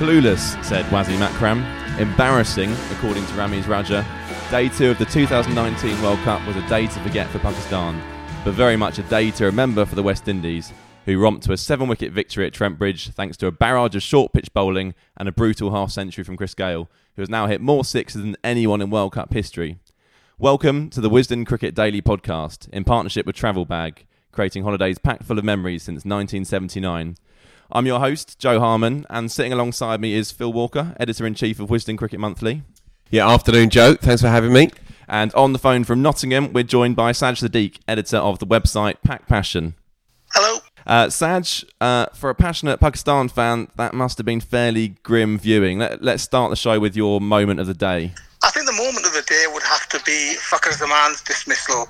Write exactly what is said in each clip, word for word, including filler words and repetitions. Clueless, said Wazzy Makram. Embarrassing, according to Ramiz Raja. Day two of the two thousand nineteen World Cup was a day to forget for Pakistan, but very much a day to remember for the West Indies, who romped to a seven-wicket victory at Trent Bridge thanks to a barrage of short-pitch bowling and a brutal half-century from Chris Gayle, who has now hit more sixes than anyone in World Cup history. Welcome to the Wisden Cricket Daily Podcast, in partnership with Travel Bag, creating holidays packed full of memories since nineteen seventy-nine. I'm your host, Joe Harmon, and sitting alongside me is Phil Walker, Editor-in-Chief of Wisden Cricket Monthly. Yeah, afternoon, Joe. Thanks for having me. And on the phone from Nottingham, we're joined by Saj Sadiq, Editor of the website PakPassion. Hello. Uh, Saj, uh, for a passionate Pakistan fan, that must have been fairly grim viewing. Let, let's start the show with your moment of the day. I think the moment of the day would have to be Fakhar Zaman's dismissal.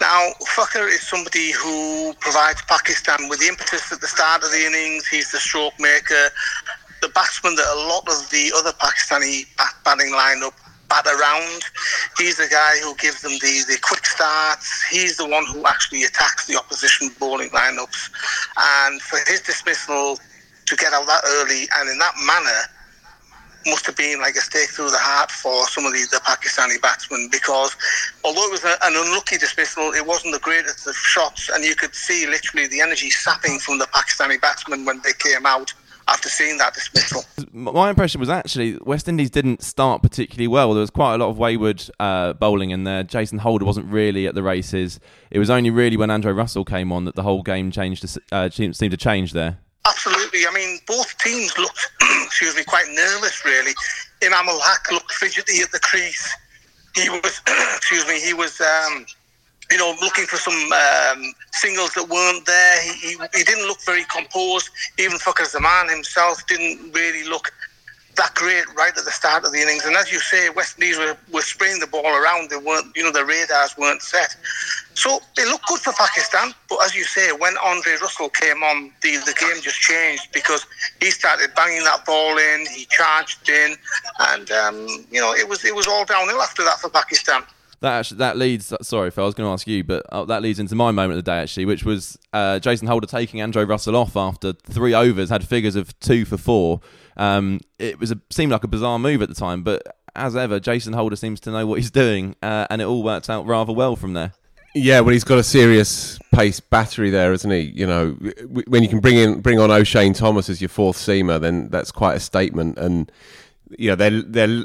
Now, Fakhar is somebody who provides Pakistan with the impetus at the start of the innings. He's the stroke maker, the batsman that a lot of the other Pakistani batting lineup bat around. He's the guy who gives them the, the quick starts. He's the one who actually attacks the opposition bowling lineups. And for his dismissal to get out that early and in that manner must have been like a stake through the heart for some of the, the Pakistani batsmen, because although it was a, an unlucky dismissal, it wasn't the greatest of shots, and you could see literally the energy sapping from the Pakistani batsmen when they came out after seeing that dismissal. My impression was actually West Indies didn't start particularly well. There was quite a lot of wayward uh, bowling in there. Jason Holder wasn't really at the races. It was only really when Andre Russell came on that the whole game changed. To, uh, seemed to change there. Absolutely. I mean, both teams looked, excuse me, quite nervous, really. Imam Al-Haq looked fidgety at the crease. He was, excuse me, he was, um, you know, looking for some um, singles that weren't there. He, he, he didn't look very composed. Even Fakhar Zaman himself didn't really look that great right at the start of the innings. And as you say, West Indies were, were spraying the ball around. They weren't, you know, the radars weren't set. So it looked good for Pakistan, but as you say, when Andre Russell came on, the, the game just changed, because he started banging that ball in, he charged in, and um, you know, it was it was all downhill after that for Pakistan. That actually, that leads. Sorry, Phil, I was going to ask you, but uh, that leads into my moment of the day actually, which was uh, Jason Holder taking Andre Russell off after three overs, had figures of two for four. Um, it was a, seemed like a bizarre move at the time, but as ever, Jason Holder seems to know what he's doing, uh, and it all worked out rather well from there. Yeah, well, he's got a serious pace battery there, isn't he? You know, when you can bring in bring on O'Shane Thomas as your fourth seamer, then that's quite a statement. And you know, they're they're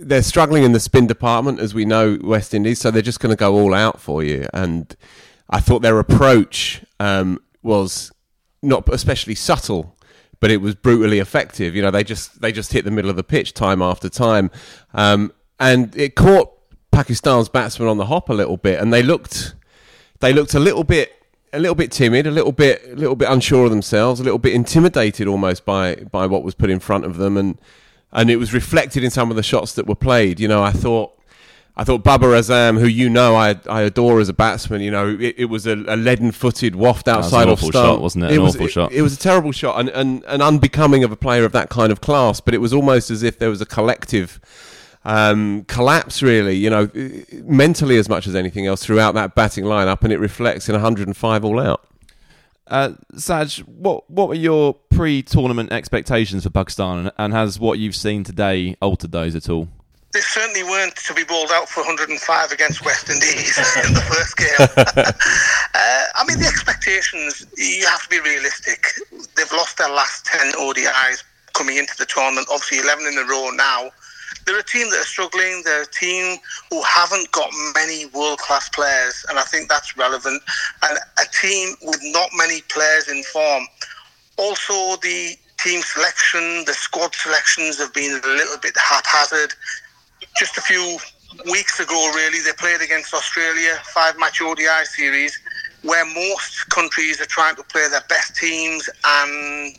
they're struggling in the spin department, as we know, West Indies. So they're just going to go all out for you. And I thought their approach um, was not especially subtle, but it was brutally effective. You know, they just they just hit the middle of the pitch time after time, um, and it caught Pakistan's batsmen on the hop a little bit, and they looked, they looked a little bit a little bit timid, a little bit, a little bit unsure of themselves, a little bit intimidated almost by by what was put in front of them, and and it was reflected in some of the shots that were played. You know, I thought, I thought Baba Razam, who you know I I adore as a batsman, you know, it, it was a, a leaden-footed waft outside off stump. That was an awful shot, wasn't it? An it was, awful it, shot. It was a terrible shot, and, and and unbecoming of a player of that kind of class. But it was almost as if there was a collective Um, collapse, really, you know, mentally as much as anything else throughout that batting lineup, and it reflects in one hundred and five all out. Uh, Saj, what what were your pre-tournament expectations for Pakistan, and, and has what you've seen today altered those at all? They certainly weren't to be bowled out for one hundred and five against West Indies in the first game. uh, I mean, the expectations, you have to be realistic. They've lost their last ten O D Is coming into the tournament, obviously eleven in a row now. They're a team that are struggling. They're a team who haven't got many world-class players, and I think that's relevant. And a team with not many players in form. Also, the team selection, the squad selections have been a little bit haphazard. Just a few weeks ago, really, they played against Australia, five-match O D I series, where most countries are trying to play their best teams and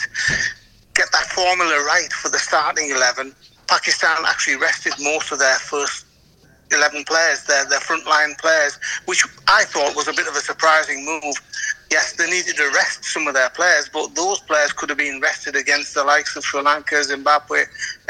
get that formula right for the starting eleven. Pakistan actually rested most of their first eleven players, their, their frontline players, which I thought was a bit of a surprising move. Yes, they needed to rest some of their players, but those players could have been rested against the likes of Sri Lanka, Zimbabwe,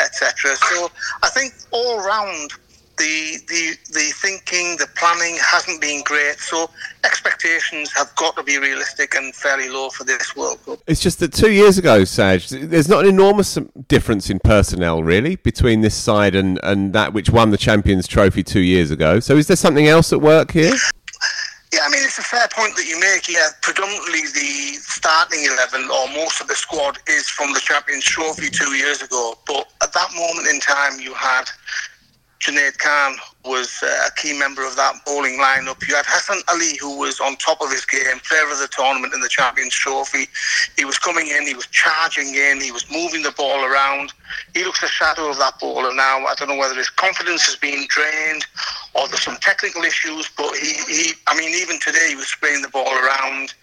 et cetera. So I think all round the, the, the thinking, the planning hasn't been great. So expectations have got to be realistic and fairly low for this World Cup. It's just that two years ago, Saj, there's not an enormous difference in personnel, really, between this side and, and that which won the Champions Trophy two years ago. So is there something else at work here? Yeah, I mean, it's a fair point that you make. Yeah, predominantly the starting eleven or most of the squad is from the Champions Trophy two years ago. But at that moment in time, you had Junaid Khan was a key member of that bowling lineup. You had Hassan Ali, who was on top of his game, player of the tournament in the Champions Trophy. He was coming in, he was charging in, he was moving the ball around. He looks a shadow of that bowler now. I don't know whether his confidence has been drained or there's some technical issues, but he, he I mean, even today he was spraying the ball around,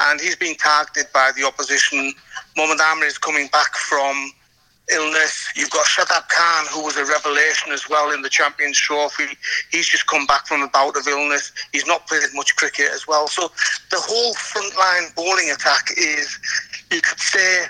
and he's been targeted by the opposition. Mohammad Amir is coming back from illness. You've got Shadab Khan, who was a revelation as well in the Champions Trophy. He's just come back from a bout of illness. He's not played much cricket as well. So the whole frontline bowling attack is, you could say,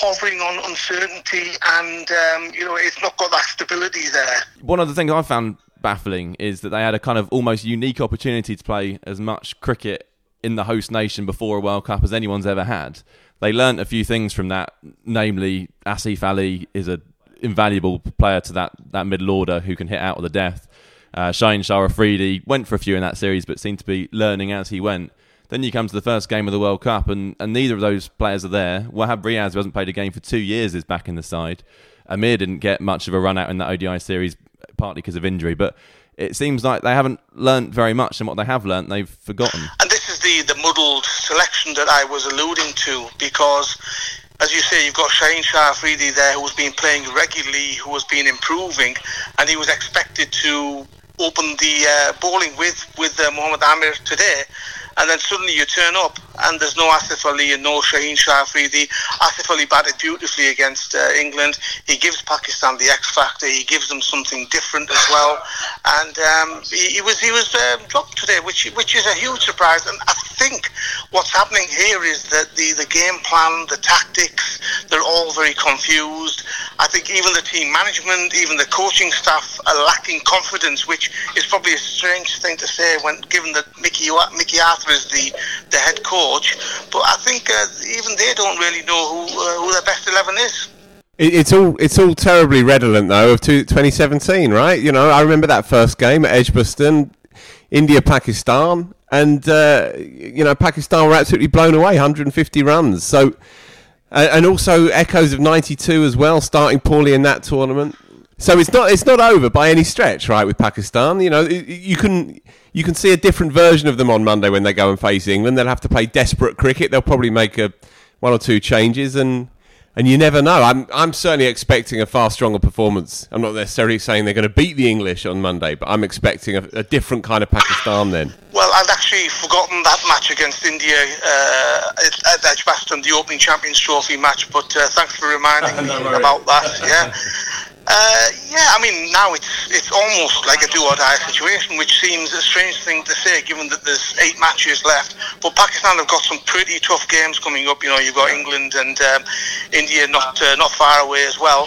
hovering on uncertainty, and um, you know, it's not got that stability there. One of the things I found baffling is that they had a kind of almost unique opportunity to play as much cricket in the host nation before a World Cup as anyone's ever had. They learnt a few things from that, namely Asif Ali is an invaluable player to that, that middle order who can hit out of the death. Uh, Shaheen Shah Afridi went for a few in that series but seemed to be learning as he went. Then you come to the first game of the World Cup and, and neither of those players are there. Wahab Riaz, who hasn't played a game for two years, is back in the side. Amir didn't get much of a run out in that O D I series, partly because of injury, but it seems like they haven't learnt very much, and what they have learnt, they've forgotten. And this is the, the muddled selection that I was alluding to, because, as you say, you've got Shaheen Shah Afridi there, who's been playing regularly, who has been improving, and he was expected to open the uh, bowling with, with uh, Mohammad Amir today. And then suddenly you turn up and there's no Asif Ali and no Shaheen Shah Afridi. Asif Ali batted beautifully against uh, England. He gives Pakistan the X factor. He gives them something different as well. And um, he, he was he was um, dropped today, which which is a huge surprise. And I think what's happening here is that the, the game plan, the tactics, they're all very confused. I think even the team management, even the coaching staff are lacking confidence, which is probably a strange thing to say when given that Mickey Mickey Arthur is the, the head coach, but I think uh, even they don't really know who uh, who their best eleven is. It, it's all it's all terribly redolent though of two, twenty seventeen, right? You know, I remember that first game at Edgbaston, India Pakistan, and uh, you know, Pakistan were absolutely blown away, one hundred and fifty runs. So, uh, and also echoes of ninety-two as well, starting poorly in that tournament. So it's not it's not over by any stretch, right, with Pakistan. You know, you can you can see a different version of them on Monday when they go and face England. They'll have to play desperate cricket. They'll probably make a one or two changes, and And you never know. I'm I'm certainly expecting a far stronger performance. I'm not necessarily saying they're going to beat the English on Monday, but I'm expecting a, a different kind of Pakistan then. Well, I've actually forgotten that match against India uh, at Edgbaston, the opening Champions Trophy match, but uh, thanks for reminding me about that. Yeah, uh, yeah. I mean, now it's it's almost like a do-or-die situation, which seems a strange thing to say, given that there's eight matches left. But Pakistan have got some pretty tough games coming up. You know, you've got England and um, India not uh, not far away as well.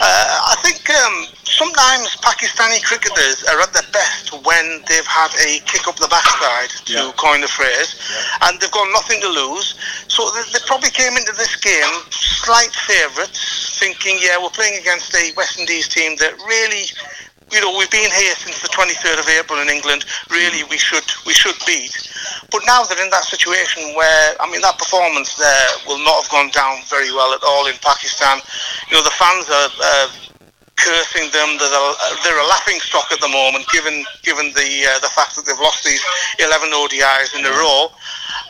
Uh, I think um, sometimes Pakistani cricketers are at their best when they've had a kick up the backside, to yeah. coin the phrase, yeah. and they've got nothing to lose. So they, they probably came into this game slight favourites, thinking, yeah, we're playing against a West Indies team that really... You know, we've been here since the twenty-third of April in England. Really, we should we should beat. But now they're in that situation where, I mean, that performance there will not have gone down very well at all in Pakistan. You know, the fans are uh, cursing them. They're a, they're a laughing stock at the moment, given given the uh, the fact that they've lost these eleven O D Is in a row.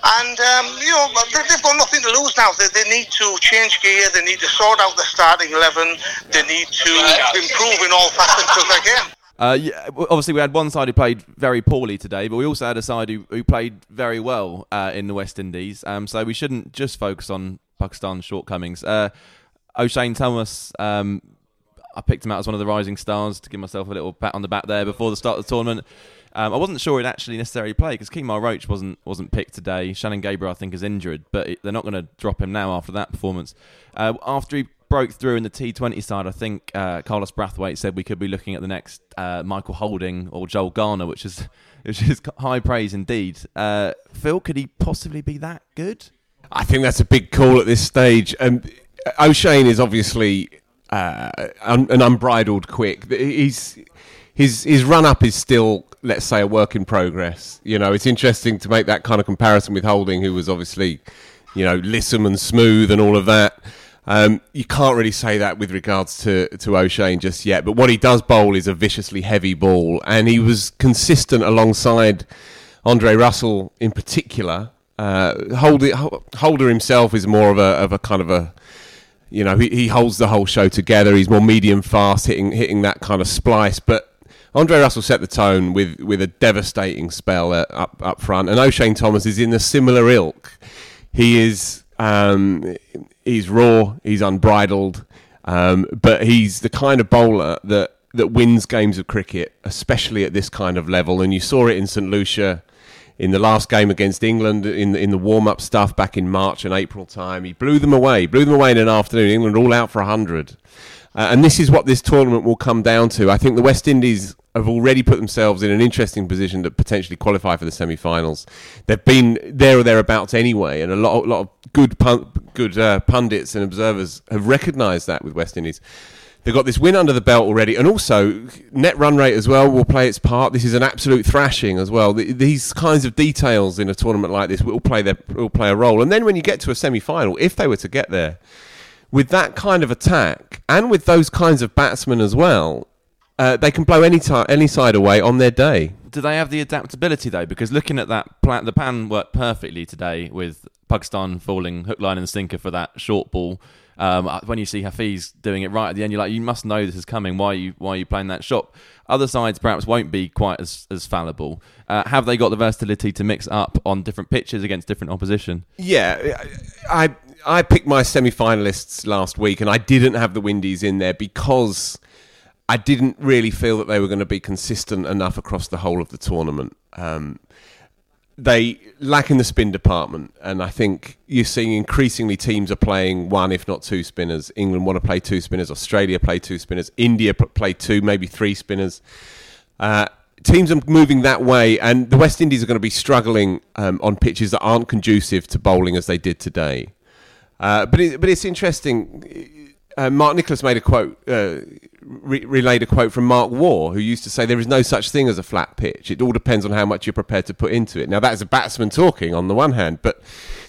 And, um, you know, they've got nothing to lose now. They, they need to change gear. They need to sort out the starting eleven. They need to improve in all facets of their game. Uh, yeah, obviously, we had one side who played very poorly today, but we also had a side who, who played very well uh, in the West Indies. Um, so we shouldn't just focus on Pakistan's shortcomings. Uh, O'Shane Thomas, um, I picked him out as one of the rising stars to give myself a little pat on the back there before the start of the tournament. Um, I wasn't sure he'd actually necessarily play because Kemar Roach wasn't wasn't picked today. Shannon Gabriel, I think, is injured, but it, they're not going to drop him now after that performance. Uh, after he broke through in the T twenty side, I think uh, Carlos Brathwaite said we could be looking at the next uh, Michael Holding or Joel Garner, which is which is high praise indeed. Uh, Phil, could he possibly be that good? I think that's a big call at this stage. Um, O'Shane is obviously uh, un- an unbridled quick. He's... His his run-up is still, let's say, a work in progress. You know, it's interesting to make that kind of comparison with Holding, who was obviously, you know, lissome and smooth and all of that. Um, you can't really say that with regards to, to O'Shane just yet. But what he does bowl is a viciously heavy ball. And he was consistent alongside Andre Russell in particular. Uh, Holder, Holder himself is more of a of a kind of a... You know, he, he holds the whole show together. He's more medium-fast, hitting, hitting that kind of splice. But Andre Russell set the tone with, with a devastating spell up up front, and O'Shane Thomas is in a similar ilk. He is um, he's raw, he's unbridled, um, but he's the kind of bowler that, that wins games of cricket, especially at this kind of level. And you saw it in Saint Lucia in the last game against England in in the warm up stuff back in March and April time. He blew them away, blew them away in an afternoon. England all out for a hundred. Uh, and this is what this tournament will come down to. I think the West Indies have already put themselves in an interesting position to potentially qualify for the semi-finals. They've been there or thereabouts anyway, and a lot, a lot of good pun- good uh, pundits and observers have recognised that with West Indies. They've got this win under the belt already, and also net run rate as well will play its part. This is an absolute thrashing as well. Th- these kinds of details in a tournament like this will play their, will play a role. And then when you get to a semi-final, if they were to get there, with that kind of attack and with those kinds of batsmen as well, uh, they can blow any t- any side away on their day. Do they have the adaptability though? Because looking at that, plan, the pan worked perfectly today with Pakistan falling hook, line and sinker for that short ball. Um, when you see Hafiz doing it right at the end, you're like, you must know this is coming. Why are you why are you playing that shot? Other sides perhaps won't be quite as, as fallible. Uh, have they got the versatility to mix up on different pitches against different opposition? Yeah, I... I picked my semi-finalists last week, and I didn't have the Windies in there because I didn't really feel that they were going to be consistent enough across the whole of the tournament. Um, they lack in the spin department, and I think you're seeing increasingly teams are playing one, if not two spinners. England want to play two spinners, Australia play two spinners, India play two, maybe three spinners. Uh, teams are moving that way, and the West Indies are going to be struggling um, on pitches that aren't conducive to bowling as they did today. Uh, but it, but it's interesting. Uh, Mark Nicholas made a quote, uh, re- relayed a quote from Mark Waugh, who used to say there is no such thing as a flat pitch. It all depends on how much you're prepared to put into it. Now that is a batsman talking on the one hand, but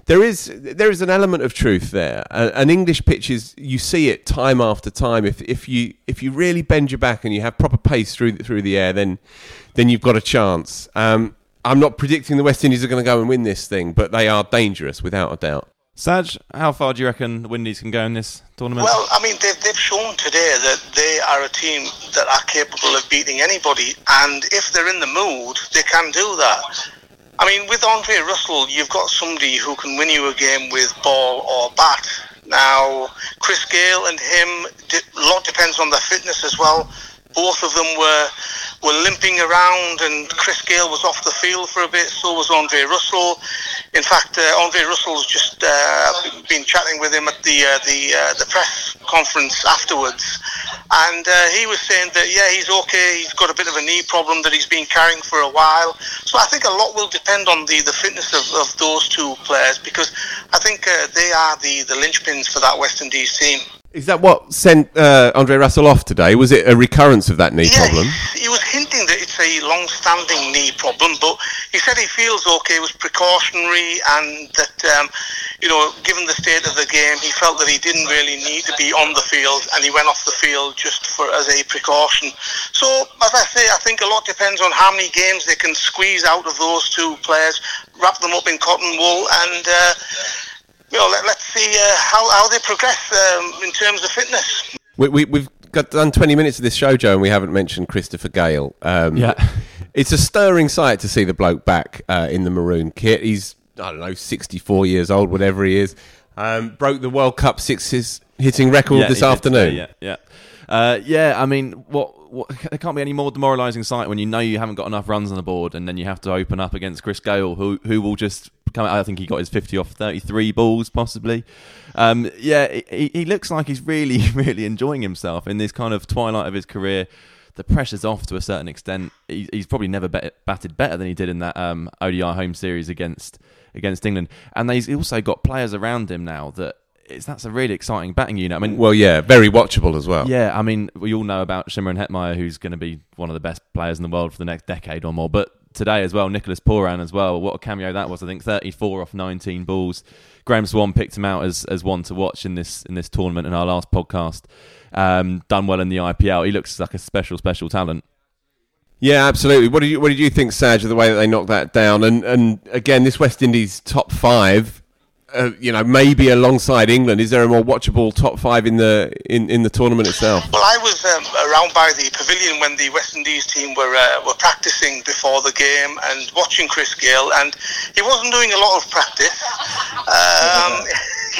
there is there is an element of truth there. Uh, and English pitches, you see it time after time. If if you if you really bend your back and you have proper pace through through the air, then then you've got a chance. Um, I'm not predicting the West Indies are going to go and win this thing, but they are dangerous without a doubt. Saj, how far do you reckon the Windies can go in this tournament? Well, I mean, they've, they've shown today that they are a team that are capable of beating anybody, and if they're in the mood, they can do that. I mean, with Andre Russell, you've got somebody who can win you a game with ball or bat. Now, Chris Gayle and him, a lot depends on their fitness as well. Both of them were were limping around, and Chris Gayle was off the field for a bit, so was Andre Russell. In fact, uh, Andre Russell's just uh, been chatting with him at the uh, the uh, the press conference afterwards, and uh, he was saying that, yeah, he's okay, he's got a bit of a knee problem that he's been carrying for a while. So I think a lot will depend on the, the fitness of, of those two players, because I think uh, they are the, the linchpins for that West Indies team. Is that what sent uh, Andre Russell off today? Was it a recurrence of that knee yeah, problem? He was hinting that it's a long-standing knee problem, but he said he feels okay, it was precautionary, and that, um, you know, given the state of the game, he felt that he didn't really need to be on the field, and he went off the field just for as a precaution. So, as I say, I think a lot depends on how many games they can squeeze out of those two players, wrap them up in cotton wool, and... Uh, You know, let, let's see uh, how, how they progress um, in terms of fitness. We, we, we've got done twenty minutes of this show, Joe, and we haven't mentioned Christopher Gayle. Um, yeah. It's a stirring sight to see the bloke back uh, in the maroon kit. He's, I don't know, sixty-four years old, whatever he is. Um, broke the World Cup sixes hitting record yeah, this afternoon. Did, yeah, yeah. Uh, yeah, I mean, what, what? There can't be any more demoralising sight when you know you haven't got enough runs on the board, and then you have to open up against Chris Gayle, who, who will just... I think he got his fifty off thirty-three balls, possibly. Um, yeah, he, he looks like he's really, really enjoying himself in this kind of twilight of his career. The pressure's off to a certain extent. He, he's probably never bet, batted better than he did in that um, O D I home series against against England. And he's also got players around him now that it's that's a really exciting batting unit. I mean, well, yeah, very watchable as well. Yeah, I mean, we all know about Shimron Hetmeyer, who's going to be one of the best players in the world for the next decade or more, but today as well, Nicholas Pooran as well. What a cameo that was! I think thirty-four off nineteen balls. Graeme Swann picked him out as as one to watch in this in this tournament in our last podcast. Um, done well in the I P L. He looks like a special special talent. Yeah, absolutely. What do you what did you think, Saj, of the way that they knocked that down? And and again, this West Indies top five, uh, you know, maybe alongside England. Is there a more watchable top five in the in, in the tournament itself? Well, I was um, around by the pavilion when the West Indies team were uh, were practising before the game and watching Chris Gayle, and he wasn't doing a lot of practice. Um,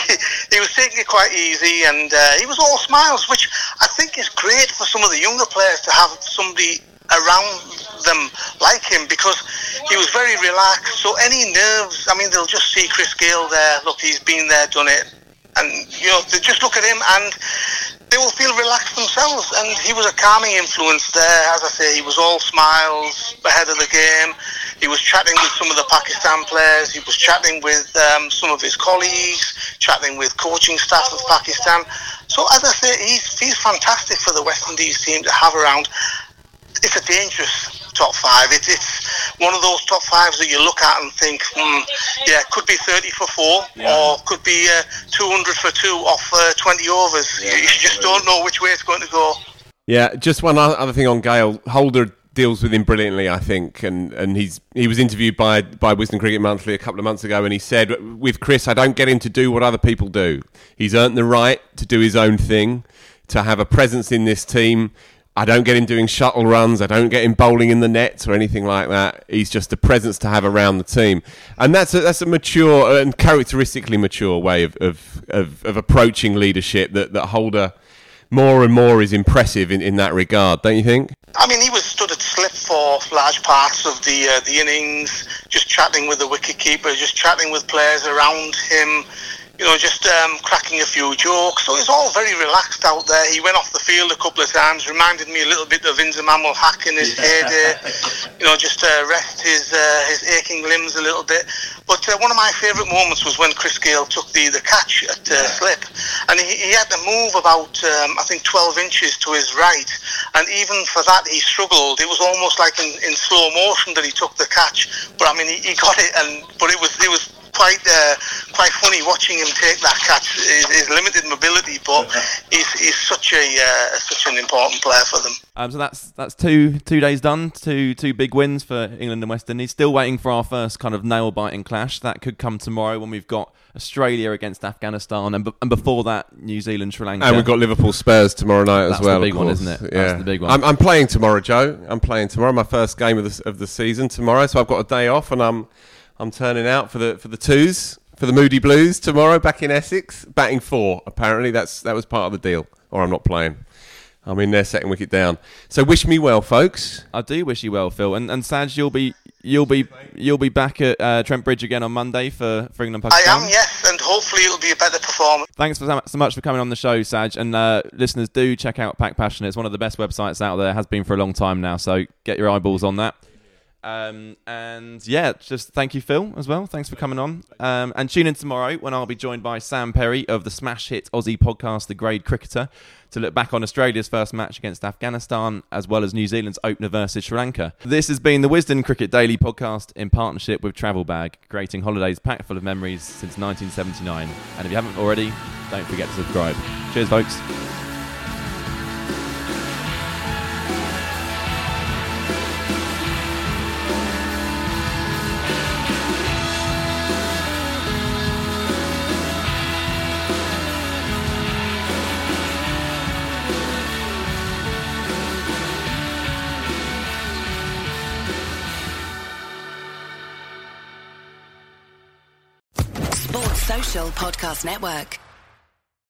he, he was taking it quite easy, and uh, he was all smiles, which I think is great for some of the younger players to have somebody around them like him, because he was very relaxed. So any nerves, I mean, they'll just see Chris Gayle there. Look, he's been there, done it, and you know, they just look at him and they will feel relaxed themselves. And he was a calming influence there. As I say, he was all smiles ahead of the game. He was chatting with some of the Pakistan players. He was chatting with um, some of his colleagues, chatting with coaching staff of Pakistan. So as I say, he's he's fantastic for the West Indies team to have around. It's a dangerous top five. It's, it's one of those top fives that you look at and think, hmm, yeah, could be thirty for four, yeah, or could be uh, two hundred for two off uh, twenty overs. Yeah, you just don't know which way it's going to go. Yeah, just one other thing on Gayle. Holder deals with him brilliantly, I think, and, and he's he was interviewed by, by Wisden Cricket Monthly a couple of months ago, and he said, with Chris, I don't get him to do what other people do. He's earned the right to do his own thing, to have a presence in this team. I don't get him doing shuttle runs. I don't get him bowling in the nets or anything like that. He's just a presence to have around the team. And that's a, that's a mature and characteristically mature way of of, of, of approaching leadership that, that Holder more and more is impressive in, in that regard, don't you think? I mean, he was stood at slip for large parts of the uh, the innings, just chatting with the wicketkeeper, just chatting with players around him. You know, just um, cracking a few jokes. So it's all very relaxed out there. He went off the field a couple of times, reminded me a little bit of Inzamam Al-Haq in his heyday. You know, just uh, rest his uh, his aching limbs a little bit. But uh, one of my favourite moments was when Chris Gayle took the, the catch at uh, slip. And he, he had to move about, um, I think, twelve inches to his right. And even for that, he struggled. It was almost like in, in slow motion that he took the catch. But, I mean, he, he got it, and but it was it was... quite uh, quite funny watching him take that catch. His, his limited mobility, but he's, he's such a uh, such an important player for them. Um, so that's that's two two days done, two two big wins for England and West Indies. Still waiting for our first kind of nail biting clash. That could come tomorrow when we've got Australia against Afghanistan, and, b- and before that, New Zealand, Sri Lanka. And we've got Liverpool Spurs tomorrow night as That's well. That's the big one, isn't it? Yeah. That's the big one. I'm, I'm playing tomorrow, Joe. I'm playing tomorrow. My first game of the, of the season tomorrow, so I've got a day off, and I'm I'm turning out for the for the twos. For the Moody Blues tomorrow, back in Essex, batting four. Apparently, that's that was part of the deal. Or I'm not playing. I'm in there, second wicket down. So wish me well, folks. I do wish you well, Phil. And and Saj, you'll be you'll be you'll be back at uh, Trent Bridge again on Monday for, for England Pakistan. I am, yes, and hopefully it'll be a better performance. Thanks for, so much for coming on the show, Saj. And uh, listeners, do check out PakPassion. It's one of the best websites out there. It has been for a long time now. So get your eyeballs on that. Um, and yeah, just thank you, Phil, as well. Thanks for coming on. Um, and tune in tomorrow when I'll be joined by Sam Perry of the smash hit Aussie podcast, The Grade Cricketer, to look back on Australia's first match against Afghanistan, as well as New Zealand's opener versus Sri Lanka. This has been the Wisden Cricket Daily podcast in partnership with Travel Bag, creating holidays packed full of memories since nineteen seventy-nine. And if you haven't already, don't forget to subscribe. Cheers, folks. Podcast Network.